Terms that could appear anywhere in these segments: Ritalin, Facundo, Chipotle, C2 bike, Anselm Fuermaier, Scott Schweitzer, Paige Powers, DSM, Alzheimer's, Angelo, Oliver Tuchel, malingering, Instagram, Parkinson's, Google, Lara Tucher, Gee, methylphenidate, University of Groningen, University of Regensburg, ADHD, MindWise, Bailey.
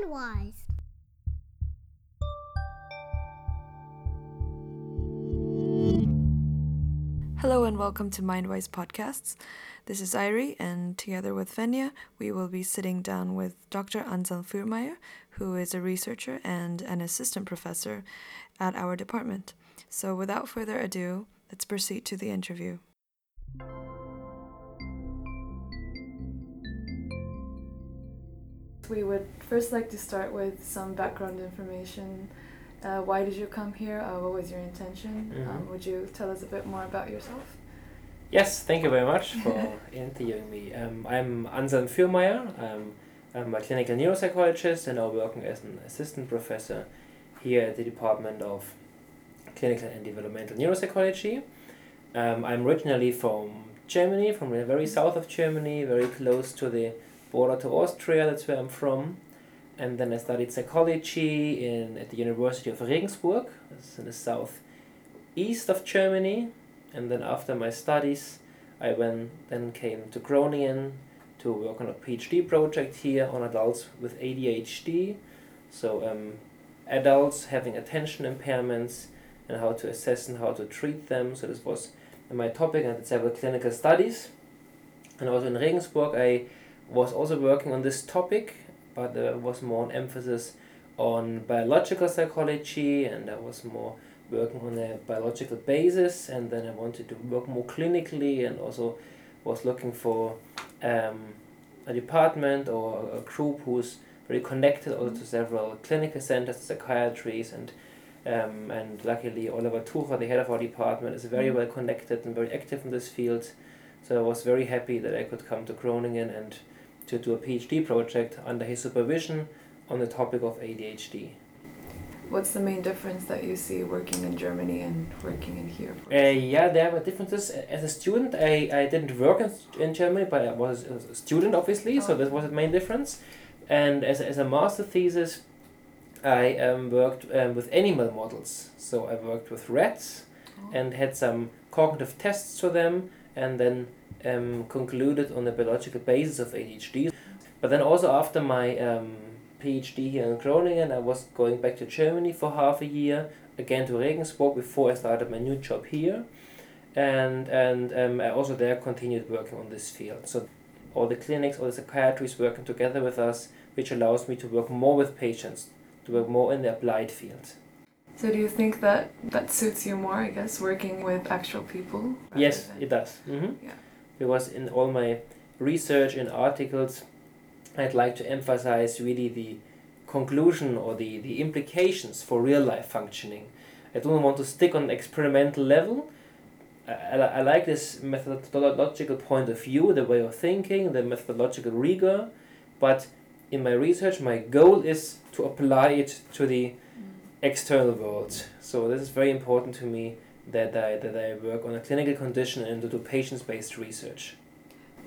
MindWise. Hello and welcome to MindWise Podcasts. This is Irie, and together with Venya, we will be sitting down with Dr. Anselm Fuermaier, who is a researcher and an assistant professor at our department. So without further ado, let's proceed to the interview. We would first like to start with some background information. Why did you come here? What was your intention? Mm-hmm. Would you tell us a bit more about yourself? Yes, thank you very much for interviewing me. I'm Anselm Fuermaier. I'm a clinical neuropsychologist and I'm working as an assistant professor here at the Department of Clinical and Developmental Neuropsychology. I'm originally from Germany, from the very south of Germany, very close to the border to Austria. That's where I'm from. And then I studied psychology at the University of Regensburg. It's in the southeast of Germany. And then after my studies, I came to Groningen to work on a PhD project here on adults with ADHD. So adults having attention impairments and how to assess and how to treat them. So this was my topic, and I did several clinical studies. And also in Regensburg, I was also working on this topic, but there was more an emphasis on biological psychology, and I was more working on a biological basis, and then I wanted to work more clinically, and also was looking for a department or a group who's very connected also to several clinical centers, psychiatries, and luckily Oliver Tucher, the head of our department, is very well connected and very active in this field. So I was very happy that I could come to Groningen and to do a PhD project under his supervision on the topic of ADHD. What's the main difference that you see working in Germany and working in here? Yeah, there were differences. As a student, I didn't work in Germany, but I was a student, obviously, so that was the main difference. And as a master thesis, I worked with animal models. So I worked with rats and had some cognitive tests for them, and then concluded on the biological basis of ADHD. But then also after my PhD here in Groningen, I was going back to Germany for half a year, again to Regensburg, before I started my new job here. And I also there continued working on this field. So all the clinics, all the psychiatrists working together with us, which allows me to work more with patients, to work more in the applied field. So do you think that suits you more, I guess, working with actual people? Yes, it does. Mm-hmm. Yeah. Because in all my research and articles, I'd like to emphasize really the conclusion or the implications for real life functioning. I don't want to stick on an experimental level. I like this methodological point of view, the way of thinking, the methodological rigor, but in my research, my goal is to apply it to the external world. So this is very important to me, that I work on a clinical condition and do patients-based research.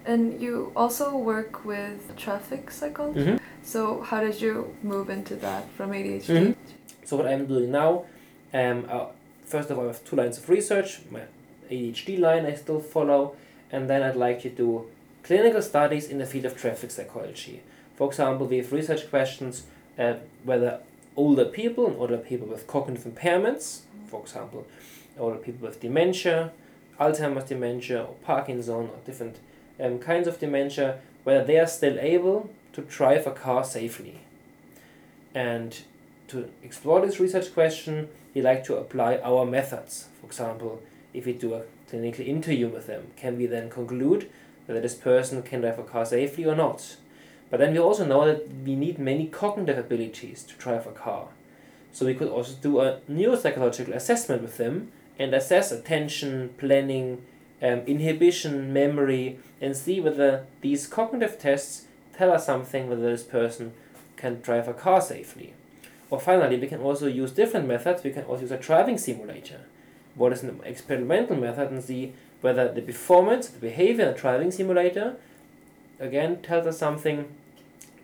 And you also work with traffic psychology. Mm-hmm. So how did you move into that from ADHD? Mm-hmm. So what I'm doing now, first of all, I have two lines of research. My ADHD line I still follow, and then I'd like to do clinical studies in the field of traffic psychology. For example, we have research questions whether older people and older people with cognitive impairments, for example, older people with dementia, Alzheimer's dementia, or Parkinson's, or different kinds of dementia, whether they are still able to drive a car safely. And to explore this research question, we like to apply our methods. For example, if we do a clinical interview with them, can we then conclude whether this person can drive a car safely or not? But then we also know that we need many cognitive abilities to drive a car. So we could also do a neuropsychological assessment with them and assess attention, planning, inhibition, memory, and see whether these cognitive tests tell us something whether this person can drive a car safely. Or finally, we can also use different methods. We can also use a driving simulator. What is an experimental method, and see whether the performance, the behavior in a driving simulator, again, tells us something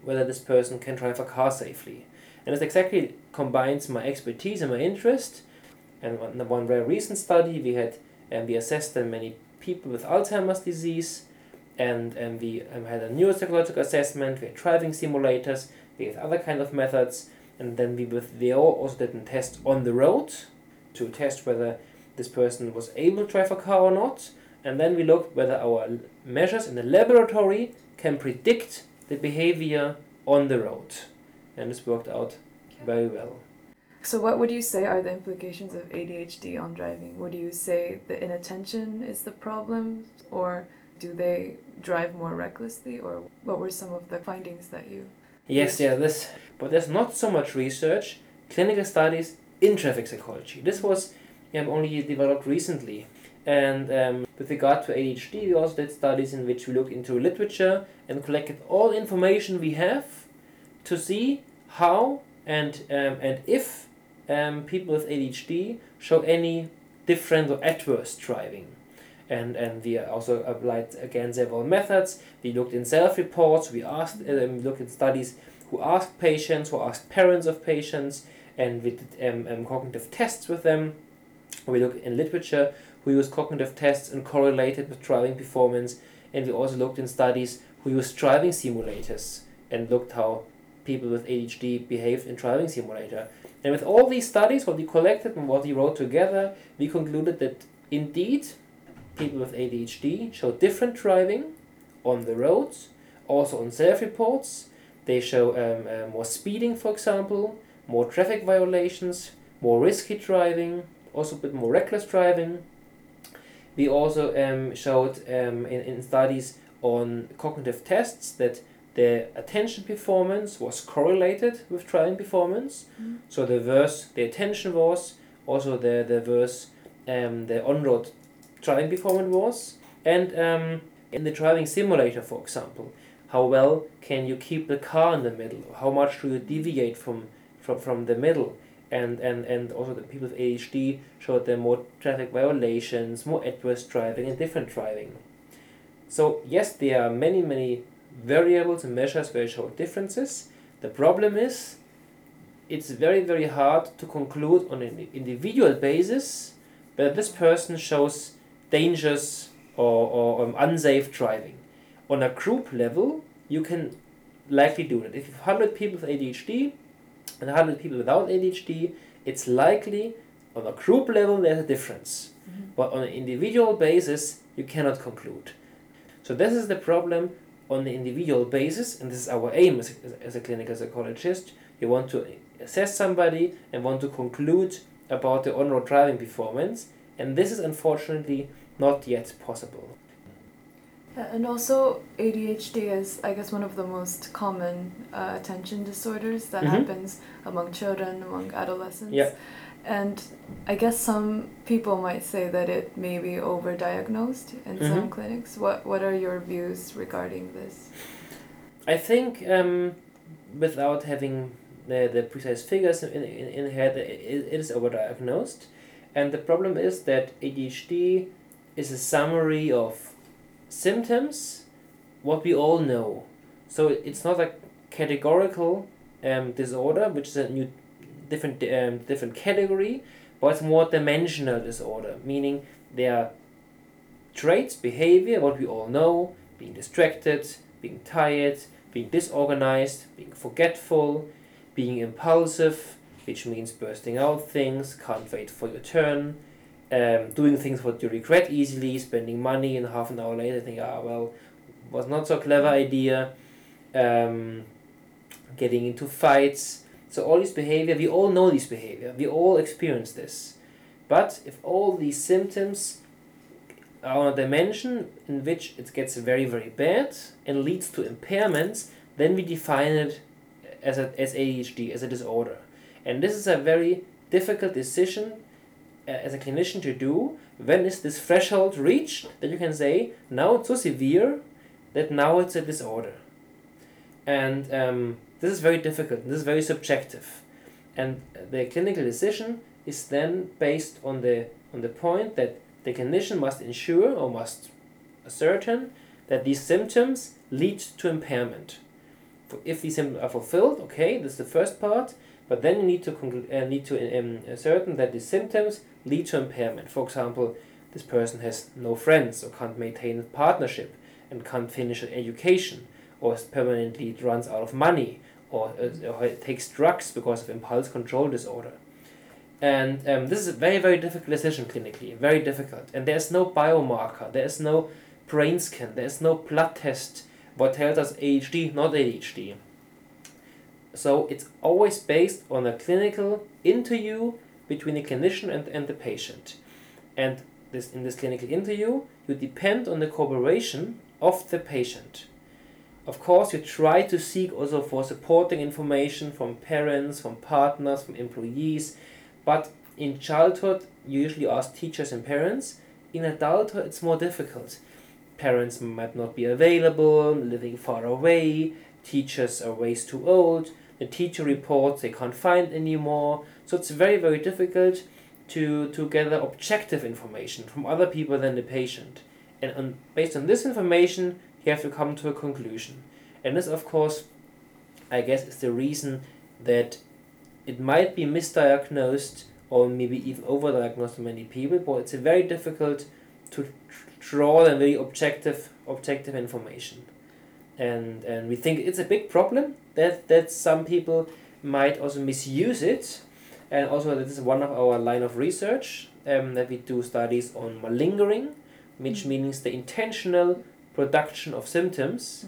whether this person can drive a car safely. And this exactly combines my expertise and my interest. And one very recent study we had, we assessed many people with Alzheimer's disease, and we had a neuropsychological assessment, we had driving simulators, They have other kind of methods, and then they also did a test on the road to test whether this person was able to drive a car or not, and then we looked whether our measures in the laboratory can predict the behavior on the road, and this worked out very well. So what would you say are the implications of ADHD on driving? Would you say the inattention is the problem, or do they drive more recklessly, or what were some of the findings that you... But there's not so much research, clinical studies in traffic psychology. This was only developed recently. And with regard to ADHD, we also did studies in which we looked into literature and collected all information we have to see how and if people with ADHD show any different or adverse driving. And we also applied, again, several methods. We looked in self-reports, we looked in studies who asked patients, who asked parents of patients, and we did cognitive tests with them. We looked in literature, who used cognitive tests and correlated with driving performance, and we also looked in studies who used driving simulators and looked how people with ADHD behaved in driving simulator. And with all these studies, what we collected and what we wrote together, we concluded that indeed, people with ADHD show different driving on the roads, also on self-reports. They show more speeding, for example, more traffic violations, more risky driving, also a bit more reckless driving. We also showed in studies on cognitive tests that their attention performance was correlated with driving performance. Mm. So the worse the attention was, also the worse the on-road driving performance was, and in the driving simulator, for example, how well can you keep the car in the middle, how much do you deviate from the middle, and also the people with ADHD showed them more traffic violations, more adverse driving and different driving. So yes, there are many variables and measures where you show differences. The problem is it's very hard to conclude on an individual basis whether this person shows dangerous or unsafe driving. On a group level, you can likely do it. If you have 100 people with ADHD and 100 people without ADHD, it's likely on a group level there's a difference. Mm-hmm. But on an individual basis, you cannot conclude. So this is the problem on the individual basis, and this is our aim as a clinical psychologist. You want to assess somebody and want to conclude about the on-road driving performance, and this is unfortunately not yet possible. And also ADHD is, I guess, one of the most common attention disorders that mm-hmm. happens among children, among adolescents. Yeah. And I guess some people might say that it may be overdiagnosed in mm-hmm. some clinics. What are your views regarding this? I think without having the precise figures in head, it is overdiagnosed. And the problem is that ADHD is a summary of symptoms, what we all know. So it's not a categorical disorder, which is a new different category, but it's more dimensional disorder, meaning there are traits, behavior, what we all know, being distracted, being tired, being disorganized, being forgetful, being impulsive, which means bursting out things, can't wait for your turn, doing things what you regret easily, spending money, and half an hour later think, was not so clever idea, getting into fights. So all these behavior, we all know these behavior, we all experience this. But if all these symptoms are on a dimension in which it gets very bad and leads to impairments, then we define it as ADHD, as a disorder. And this is a very difficult decision as a clinician to do. When is this threshold reached that you can say, now it's so severe that now it's a disorder? And this is very difficult. This is very subjective. And the clinical decision is then based on the point that the clinician must ensure or must ascertain that these symptoms lead to impairment. If these symptoms are fulfilled, okay, this is the first part. But then you need to ascertain that the symptoms lead to impairment. For example, this person has no friends or can't maintain a partnership and can't finish an education or permanently runs out of money or takes drugs because of impulse control disorder. And this is a very, very difficult decision clinically, very difficult. And there's no biomarker, there's no brain scan, there's no blood test what tells us ADHD, not ADHD. So it's always based on a clinical interview between the clinician and the patient. And this, in this clinical interview, you depend on the cooperation of the patient. Of course, you try to seek also for supporting information from parents, from partners, from employees. But in childhood, you usually ask teachers and parents. In adulthood, it's more difficult. Parents might not be available, living far away, teachers are ways too old, the teacher reports they can't find anymore. So it's very, very difficult to gather objective information from other people than the patient. And based on this information, you have to come to a conclusion. And this, of course, I guess is the reason that it might be misdiagnosed or maybe even overdiagnosed to many people, but it's very difficult to draw the very objective information. And we think it's a big problem that some people might also misuse it. And also this is one of our line of research that we do studies on malingering, which means the intentional production of symptoms.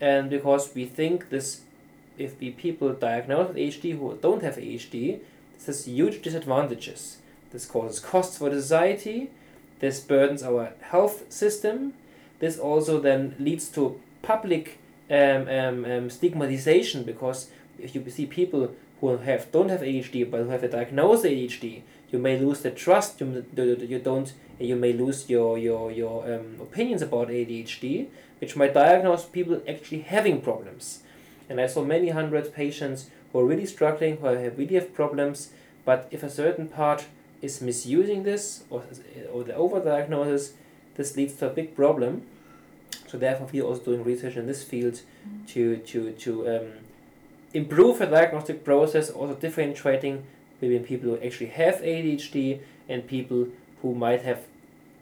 And because we think this, if we people diagnosed with ADHD who don't have ADHD, this has huge disadvantages. This causes costs for the society, this burdens our health system, this also then leads to public stigmatization, because if you see people who don't have ADHD but who have a diagnosed ADHD, you may lose the trust. You may lose your opinions about ADHD, which might diagnose people actually having problems. And I saw many hundred patients who are really struggling, who really have problems. But if a certain part is misusing this or the overdiagnosis, this leads to a big problem. So therefore, we are also doing research in this field to improve the diagnostic process, also differentiating between people who actually have ADHD and people who might have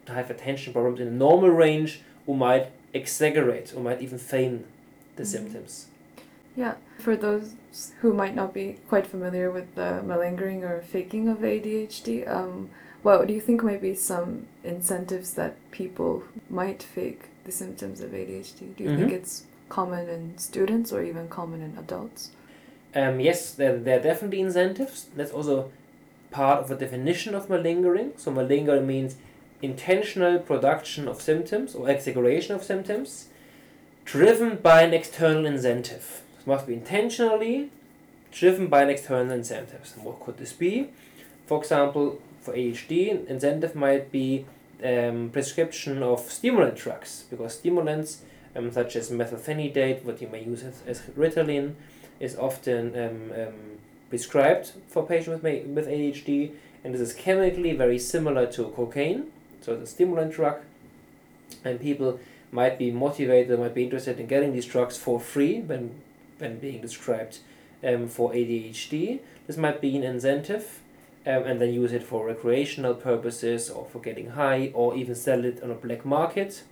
attention problems in a normal range, who might exaggerate or might even feign the symptoms. Yeah, for those who might not be quite familiar with the malingering or faking of ADHD, what do you think might be some incentives that people might fake the symptoms of ADHD? Do you think it's common in students or even common in adults? Yes, there are definitely incentives. That's also part of the definition of malingering. So malingering means intentional production of symptoms or exaggeration of symptoms driven by an external incentive. It must be intentionally driven by an external incentive. So what could this be? For example, for ADHD, incentive might be prescription of stimulant drugs, because stimulants such as methylphenidate, what you may use as Ritalin, is often prescribed for patients with ADHD, and this is chemically very similar to cocaine, so the stimulant drug, and people might be motivated, might be interested in getting these drugs for free when being prescribed for ADHD. This might be an incentive. And then use it for recreational purposes or for getting high or even sell it on a black market.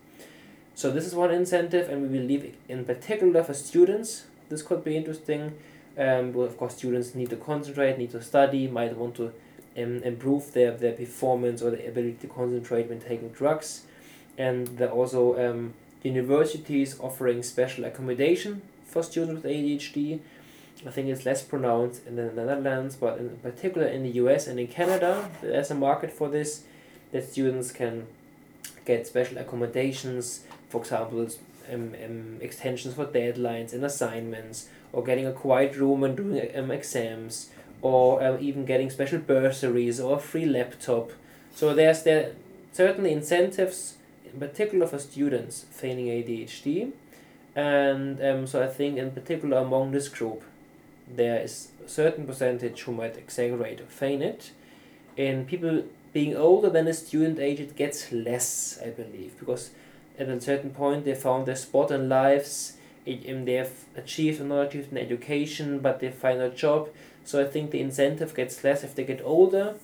So this is one incentive, and we believe in particular for students this could be interesting. Well, of course, students need to concentrate, need to study, might want to improve their performance or the ability to concentrate when taking drugs. And there are also universities offering special accommodation for students with ADHD. I think it's less pronounced in the Netherlands, but in particular in the US and in Canada, there's a market for this, that students can get special accommodations, for example, extensions for deadlines and assignments, or getting a quiet room and doing exams, or even getting special bursaries or a free laptop. So there are certainly incentives, in particular for students feigning ADHD, and so I think in particular among this group, there is a certain percentage who might exaggerate or feign it. In people being older than a student age, it gets less, I believe, because at a certain point they found their spot in lives, and they have achieved or not achieved an education, but they find a job. So I think the incentive gets less if they get older.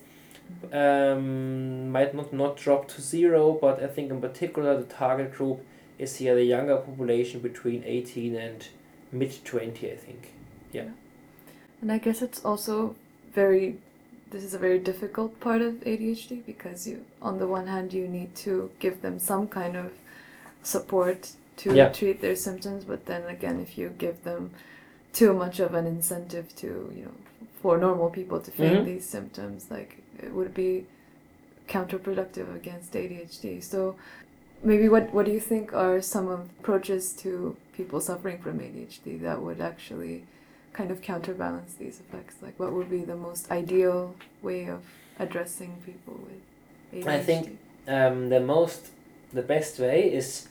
Might not drop to zero, but I think in particular the target group is here the younger population between 18 and mid-20, I think. Yeah. And I guess it's also this is a very difficult part of ADHD, because you, on the one hand, you need to give them some kind of support to treat their symptoms, but then again, if you give them too much of an incentive to, you know, for normal people to fake these symptoms, like, it would be counterproductive against ADHD. So maybe what do you think are some of approaches to people suffering from ADHD that would actually kind of counterbalance these effects? Like, what would be the most ideal way of addressing people with ADHD? I think the best way is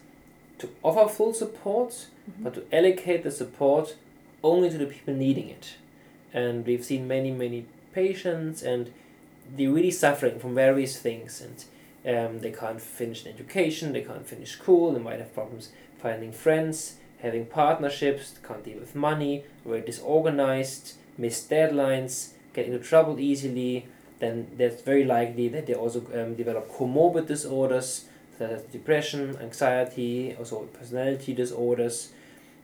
to offer full support, but to allocate the support only to the people needing it. And we've seen many, many patients, and they're really suffering from various things, and they can't finish an education, they can't finish school, they might have problems finding friends, having partnerships, can't deal with money, very disorganized, miss deadlines, get into trouble easily. Then that's very likely that they also develop comorbid disorders, such as depression, anxiety, also personality disorders.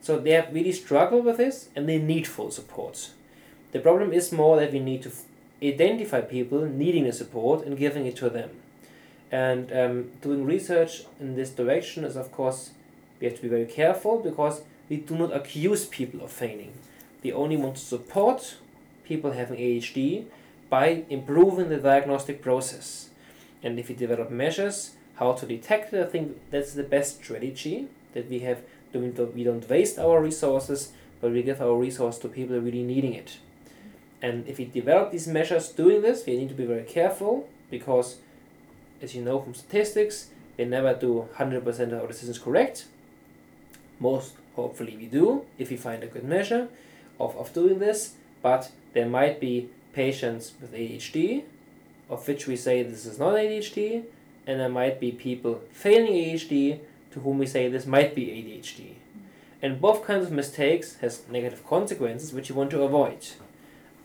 So they have really struggled with this, and they need full support. The problem is more that we need to identify people needing the support and giving it to them. And doing research in this direction is, of course, we have to be very careful, because we do not accuse people of feigning. We only want to support people having ADHD by improving the diagnostic process. And if we develop measures how to detect it, I think that's the best strategy that we have. We don't waste our resources, but we give our resource to people really needing it. And if we develop these measures doing this, we need to be very careful, because, as you know from statistics, we never do 100% of our decisions correct. Most, hopefully, we do, if we find a good measure of doing this, but there might be patients with ADHD, of which we say this is not ADHD, and there might be people failing ADHD, to whom we say this might be ADHD. And both kinds of mistakes has negative consequences, which you want to avoid.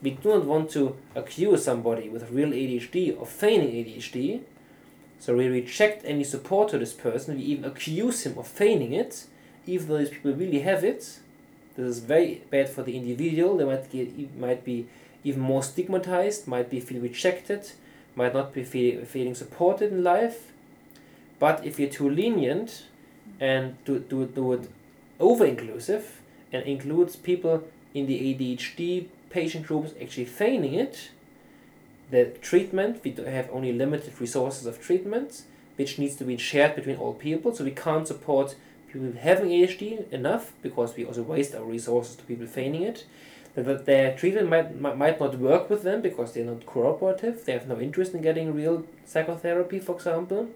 We do not want to accuse somebody with real ADHD of feigning ADHD, so we reject any support to this person. We even accuse him of feigning it, even though these people really have it. This is very bad for the individual. They might be even more stigmatized, feel rejected, might not be feeling supported in life. But if you're too lenient and do it over-inclusive and includes people in the ADHD patient groups actually feigning it, the treatment, we have only limited resources of treatment, which needs to be shared between all people, so we can't support people having ADHD enough, because we also waste our resources to people feigning it. That their treatment might not work with them, because they're not cooperative, they have no interest in getting real psychotherapy, for example.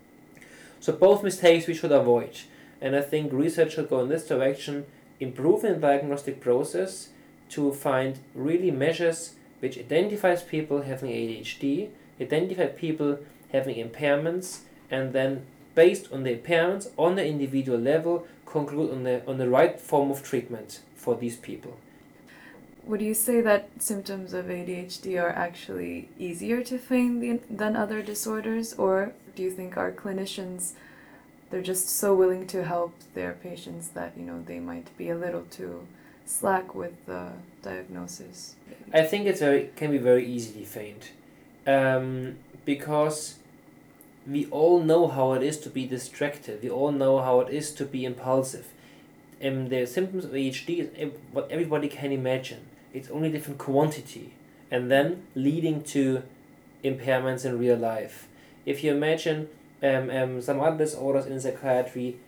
So both mistakes we should avoid. And I think research should go in this direction, improving the diagnostic process to find really measures which identifies people having ADHD, identify people having impairments, and then based on the impairments, on the individual level, conclude on the right form of treatment for these people. Would you say that symptoms of ADHD are actually easier to feign than other disorders, or do you think our clinicians, they're just so willing to help their patients that, you know, they might be a little too slack with the diagnosis? I think it's can be very easily feigned, because we all know how it is to be distracted. We all know how it is to be impulsive. The symptoms of ADHD is what everybody can imagine. It's only different quantity, and then leading to impairments in real life. If you imagine some other disorders in psychiatry,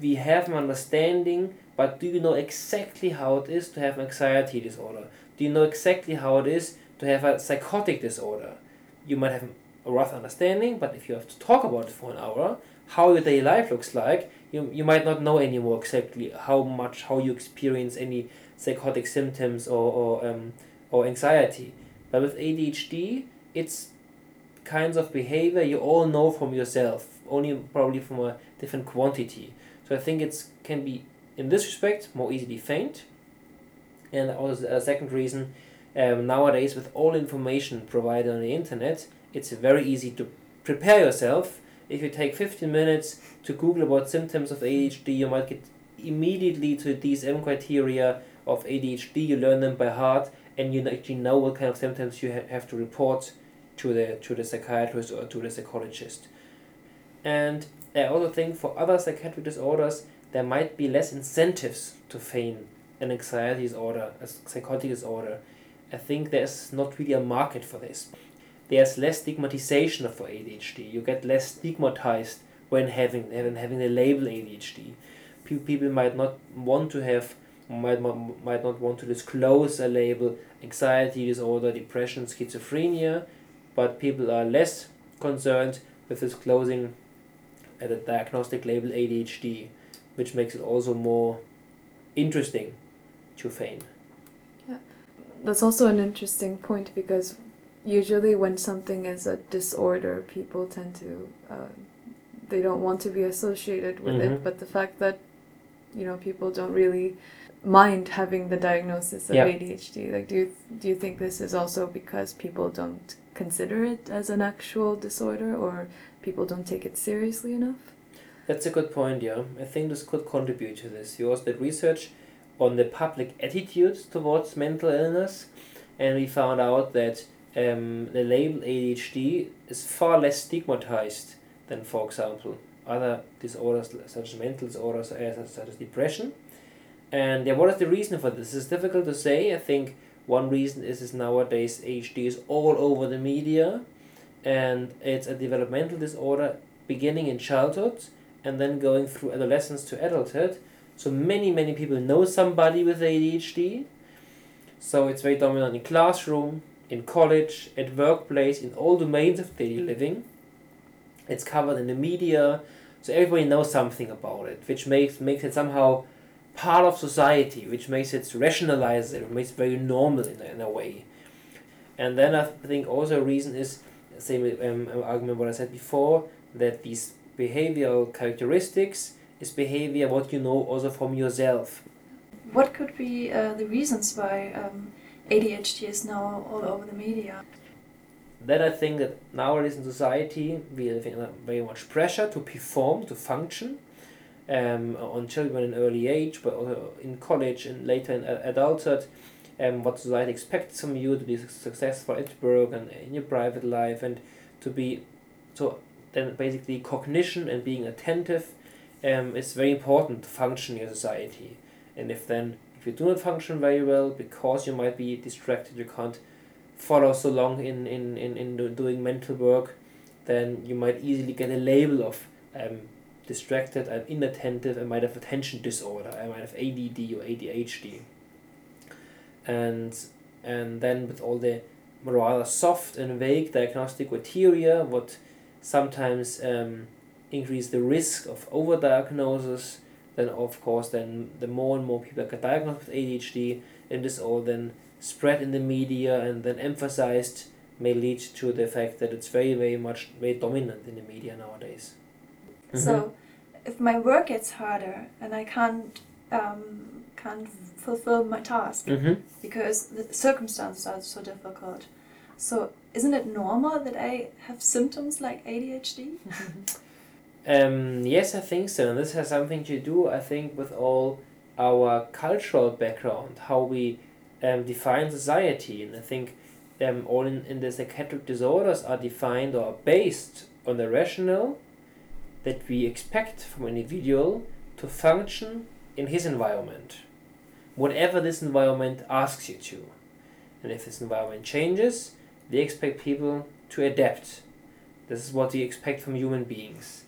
we have an understanding. But do you know exactly how it is to have an anxiety disorder? Do you know exactly how it is to have a psychotic disorder? You might have a rough understanding, but if you have to talk about it for an hour, how your daily life looks like, you might not know anymore exactly how you experience any psychotic symptoms or anxiety. But with ADHD, it's kinds of behavior you all know from yourself, only probably from a different quantity. So I think it can be, in this respect, more easily feigned. And also a second reason, nowadays with all information provided on the internet, it's very easy to prepare yourself. If you take 15 minutes to Google about symptoms of ADHD, you might get immediately to DSM criteria of ADHD, you learn them by heart, and you actually know what kind of symptoms you have to report to the psychiatrist or to the psychologist. And I also think for other psychiatric disorders, there might be less incentives to feign an anxiety disorder, a psychotic disorder. I think there's not really a market for this. There's less stigmatization for ADHD. You get less stigmatized when having the label ADHD. People might not want to disclose a label, anxiety disorder, depression, schizophrenia, but people are less concerned with disclosing the diagnostic label ADHD, which makes it also more interesting to feign. Yeah. That's also an interesting point, because usually when something is a disorder, people tend to they don't want to be associated with it, but the fact that, you know, people don't really mind having the diagnosis of ADHD, like, do you think this is also because people don't consider it as an actual disorder, or people don't take it seriously enough? That's a good point, yeah. I think this could contribute to this. You also did research on the public attitudes towards mental illness, and we found out that the label ADHD is far less stigmatized than, for example, other disorders such as mental disorders, such as depression. And what is the reason for this? It's difficult to say. I think one reason is nowadays ADHD is all over the media, and it's a developmental disorder beginning in childhood, and then going through adolescence to adulthood. So many people know somebody with ADHD. So it's very dominant in classroom, in college, at workplace, in all domains of daily living. It's covered in the media, so everybody knows something about it, which makes it somehow part of society, which makes it rationalized, it makes it very normal in a way. And then I think also a reason is, same argument what I said before, that these behavioral characteristics is behavior what you know also from yourself. What could be the reasons why ADHD is now all over the media? Then I think that nowadays in society we live in very much pressure to perform, to function, on children in early age, but also in college and later in adulthood. What society expects from you, to be successful at work and in your private life, and to be so. Then basically cognition and being attentive is very important to function in your society. And if you do not function very well because you might be distracted, you can't follow so long in doing mental work, then you might easily get a label of distracted, I'm inattentive, I might have attention disorder, I might have ADD or ADHD. And then with all the rather soft and vague diagnostic criteria, what sometimes increase the risk of overdiagnosis, then of course then the more and more people get diagnosed with ADHD, and this all then spread in the media and then emphasized, may lead to the fact that it's very dominant in the media nowadays. So if my work gets harder and I can't fulfill my task because the circumstances are so difficult, so isn't it normal that I have symptoms like ADHD? Yes, I think so. And this has something to do, I think, with all our cultural background, how we define society. And I think all in the psychiatric disorders are defined or based on the rationale that we expect from an individual to function in his environment, whatever this environment asks you to. And if this environment changes, we expect people to adapt. This is what we expect from human beings.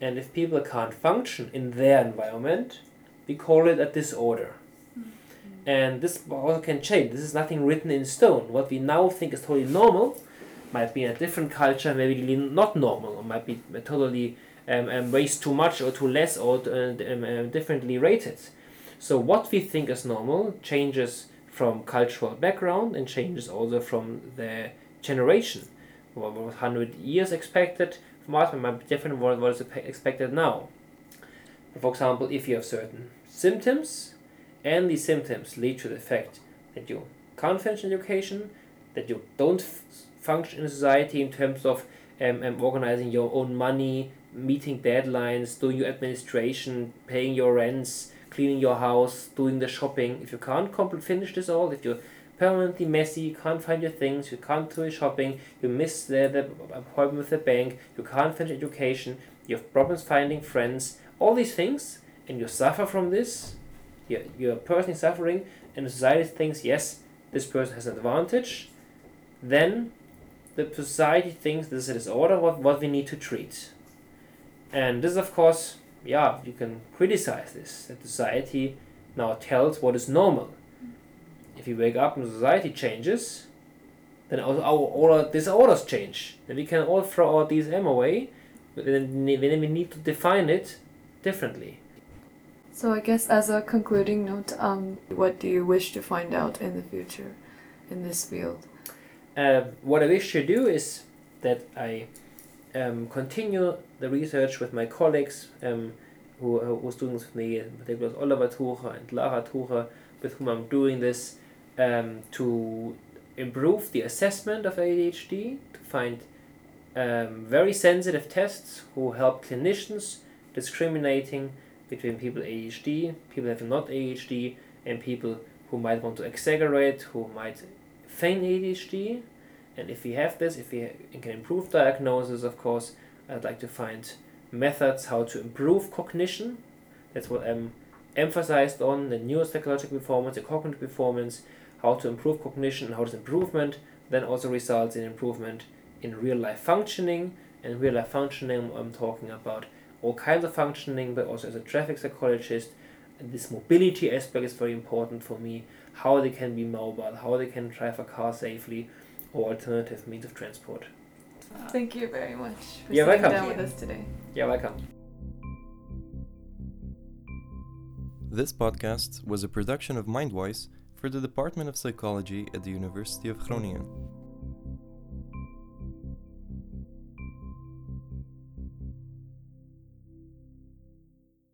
And if people can't function in their environment, we call it a disorder. And this also can change. This is nothing written in stone. What we now think is totally normal might be in a different culture, maybe not normal, or might be totally raised too much or too less, or differently rated. So what we think is normal changes from cultural background, and changes also from the generation. What was 100 years expected from us might be different from what is expected now. For example, if you have certain symptoms, and these symptoms lead to the fact that you can't function in education, that you don't function in society in terms of organizing your own money, meeting deadlines, doing your administration, paying your rents, cleaning your house, doing the shopping. If you can't finish this all, if you're permanently messy, you can't find your things, you can't do your shopping, you miss the appointment with the bank, you can't finish education, you have problems finding friends, all these things, and you suffer from this, you're personally suffering, and society thinks, yes, this person has an advantage, then the society thinks this is a disorder, what we need to treat. And this, of course, you can criticize this, that society now tells what is normal. If you wake up and society changes, then all our disorders change. Then we can all throw our DSM away, but then we need to define it differently. So I guess as a concluding note, what do you wish to find out in the future in this field? What I wish to do is that I continue the research with my colleagues who are students with me, in particular Oliver Tucher and Lara Tucher, with whom I'm doing this, to improve the assessment of ADHD, to find very sensitive tests who help clinicians discriminating between people with ADHD, people who have not ADHD, and people who might want to exaggerate, who might feign ADHD. And if we have this, if we can improve diagnosis, of course, I'd like to find methods how to improve cognition. That's what I'm emphasized on, the neuropsychological performance, the cognitive performance, how to improve cognition, and how does improvement then also results in improvement in real-life functioning. And real-life functioning, I'm talking about all kinds of functioning, but also as a traffic psychologist, this mobility aspect is very important for me, how they can be mobile, how they can drive a car safely, or alternative means of transport. Thank you very much for sitting down with us today. You're welcome. This podcast was a production of MindWise for the Department of Psychology at the University of Groningen.